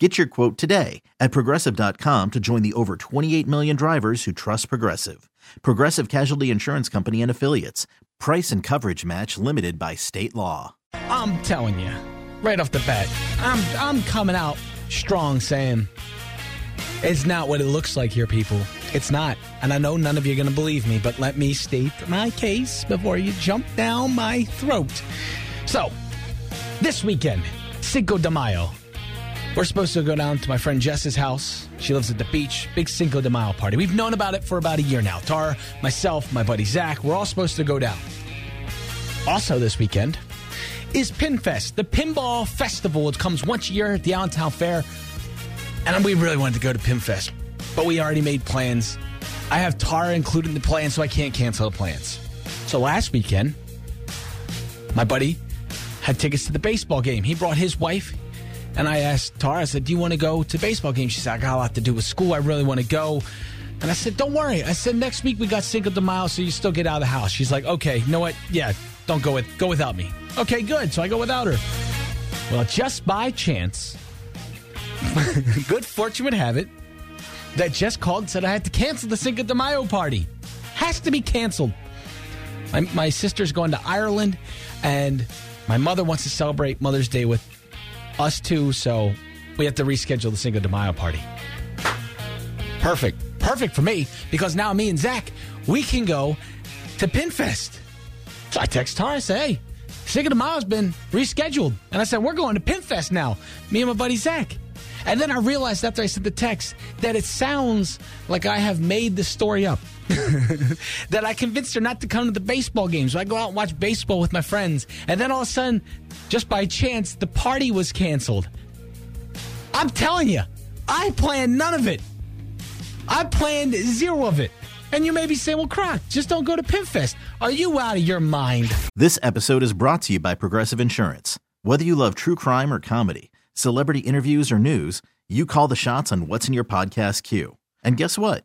Get your quote today at Progressive.com to join the over 28 million drivers who trust Progressive. Progressive Casualty Insurance Company and Affiliates. Price and coverage match limited by state law. I'm telling you, right off the bat, I'm coming out strong saying it's not what it looks like here, people. It's not. And I know none of you are going to believe me, but let me state my case before you jump down my throat. So, this weekend, Cinco de Mayo. We're supposed to go down to my friend Jess's house. She lives at the beach. Big Cinco de Mayo party. We've known about it for about a year now. Tara, myself, my buddy Zach, we're all supposed to go down. Also this weekend is PinFest, the pinball festival. It comes once a year at the Allentown Fair. And we really wanted to go to PinFest, but we already made plans. I have Tara included in the plan, so I can't cancel the plans. So last weekend, my buddy had tickets to the baseball game. He brought his wife. And I asked Tara, I said, do you want to go to the baseball game? She said, I got a lot to do with school. I really want to go. And I said, don't worry. I said, next week we got Cinco de Mayo, so you still get out of the house. She's like, okay, you know what? Yeah, don't go without me. Okay, good. So I go without her. Well, just by chance, good fortune would have it, that Jess called and said I had to cancel the Cinco de Mayo party. Has to be canceled. My sister's going to Ireland, and my mother wants to celebrate Mother's Day with us too, so we have to reschedule the Cinco de Mayo party. Perfect. Perfect for me, because now me and Zach, we can go to PinFest. So I text Tara and say, hey, Cinco de Mayo's been rescheduled. And I said, we're going to PinFest now, me and my buddy Zach. And then I realized after I sent the text that it sounds like I have made the story up. That I convinced her not to come to the baseball game. So I go out and watch baseball with my friends. And then all of a sudden, just by chance, the party was canceled. I'm telling you, I planned none of it. I planned zero of it. And you may be saying, well, Croc, just don't go to PinFest. Are you out of your mind? This episode is brought to you by Progressive Insurance. Whether you love true crime or comedy, celebrity interviews or news, you call the shots on what's in your podcast queue. And guess what?